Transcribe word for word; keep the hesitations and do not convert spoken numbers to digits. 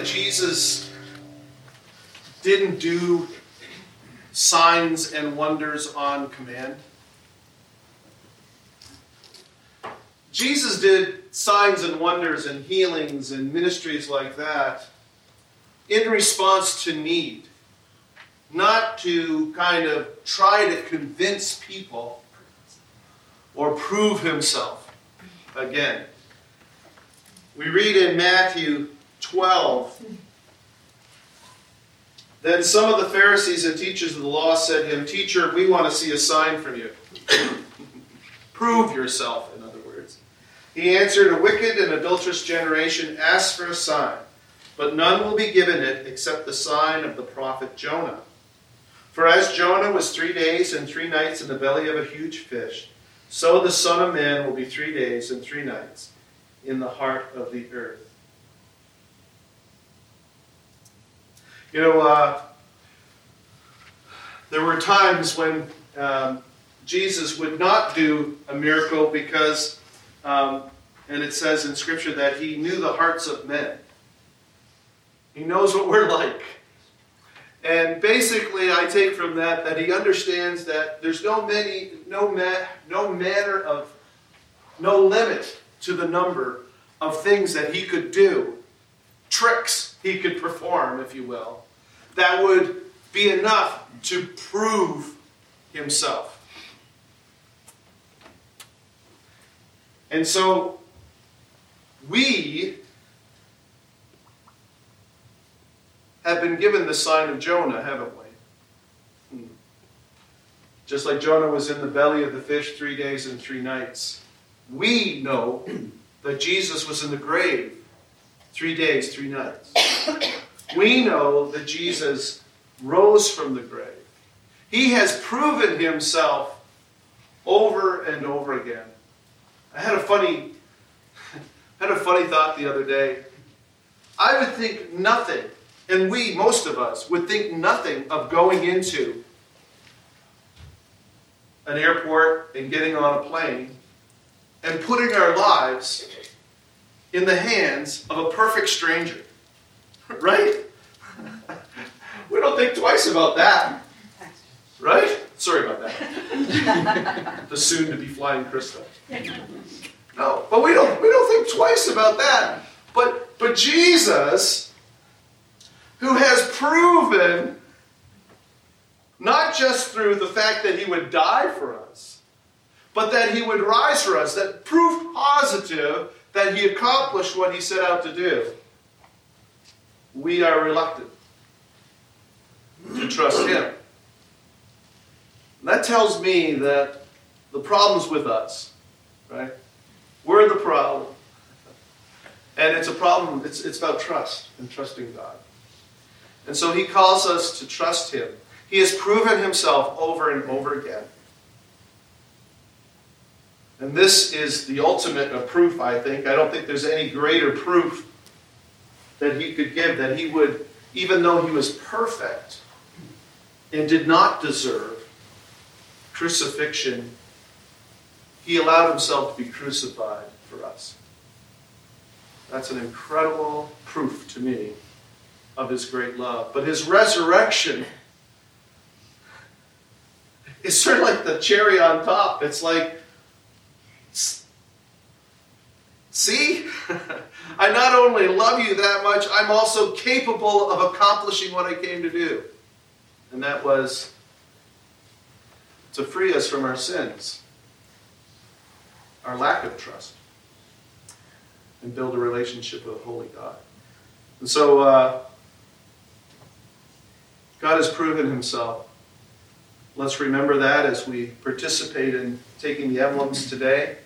that Jesus didn't do signs and wonders on command. Jesus did signs and wonders and healings and ministries like that in response to need, not to kind of try to convince people or prove himself again. We read in Matthew twelve, "Then some of the Pharisees and teachers of the law said to him, 'Teacher, we want to see a sign from you.'" Prove yourself, in other words. "He answered, 'A wicked and adulterous generation asks for a sign, but none will be given it except the sign of the prophet Jonah. For as Jonah was three days and three nights in the belly of a huge fish, so the Son of Man will be three days and three nights in the heart of the earth.'" You know, uh, there were times when um, Jesus would not do a miracle because, um, and it says in Scripture that he knew the hearts of men. He knows what we're like. And basically, I take from that that he understands that there's no many, no ma- no manner of, no limit to the number of things that he could do, tricks he could perform, if you will, that would be enough to prove himself. And so, we have been given the sign of Jonah, haven't we? Hmm. Just like Jonah was in the belly of the fish three days and three nights, we know that Jesus was in the grave three days, three nights. We know that Jesus rose from the grave. He has proven himself over and over again. I had a funny, had a funny thought the other day. I would think nothing, and we, most of us, would think nothing of going into an airport and getting on a plane and putting our lives in the hands of a perfect stranger. Right? We don't think twice about that. Right? Sorry about that. The soon-to-be flying Krista. No, but we don't we don't think twice about that. But but Jesus, who has proven, not just through the fact that he would die for us, but that he would rise for us, that proof positive that he accomplished what he set out to do, we are reluctant to trust him. And that tells me that the problem's with us, right? We're the problem. And it's a problem, it's, it's about trust and trusting God. And so he calls us to trust him. He has proven himself over and over again. And this is the ultimate of proof, I think. I don't think there's any greater proof that he could give, that he would, even though he was perfect and did not deserve crucifixion, he allowed himself to be crucified for us. That's an incredible proof to me of his great love. But his resurrection is sort of like the cherry on top. It's like, see, I not only love you that much, I'm also capable of accomplishing what I came to do. And that was to free us from our sins, our lack of trust, and build a relationship with a holy God. And so, uh, God has proven himself. Let's remember that as we participate in taking the emblems today.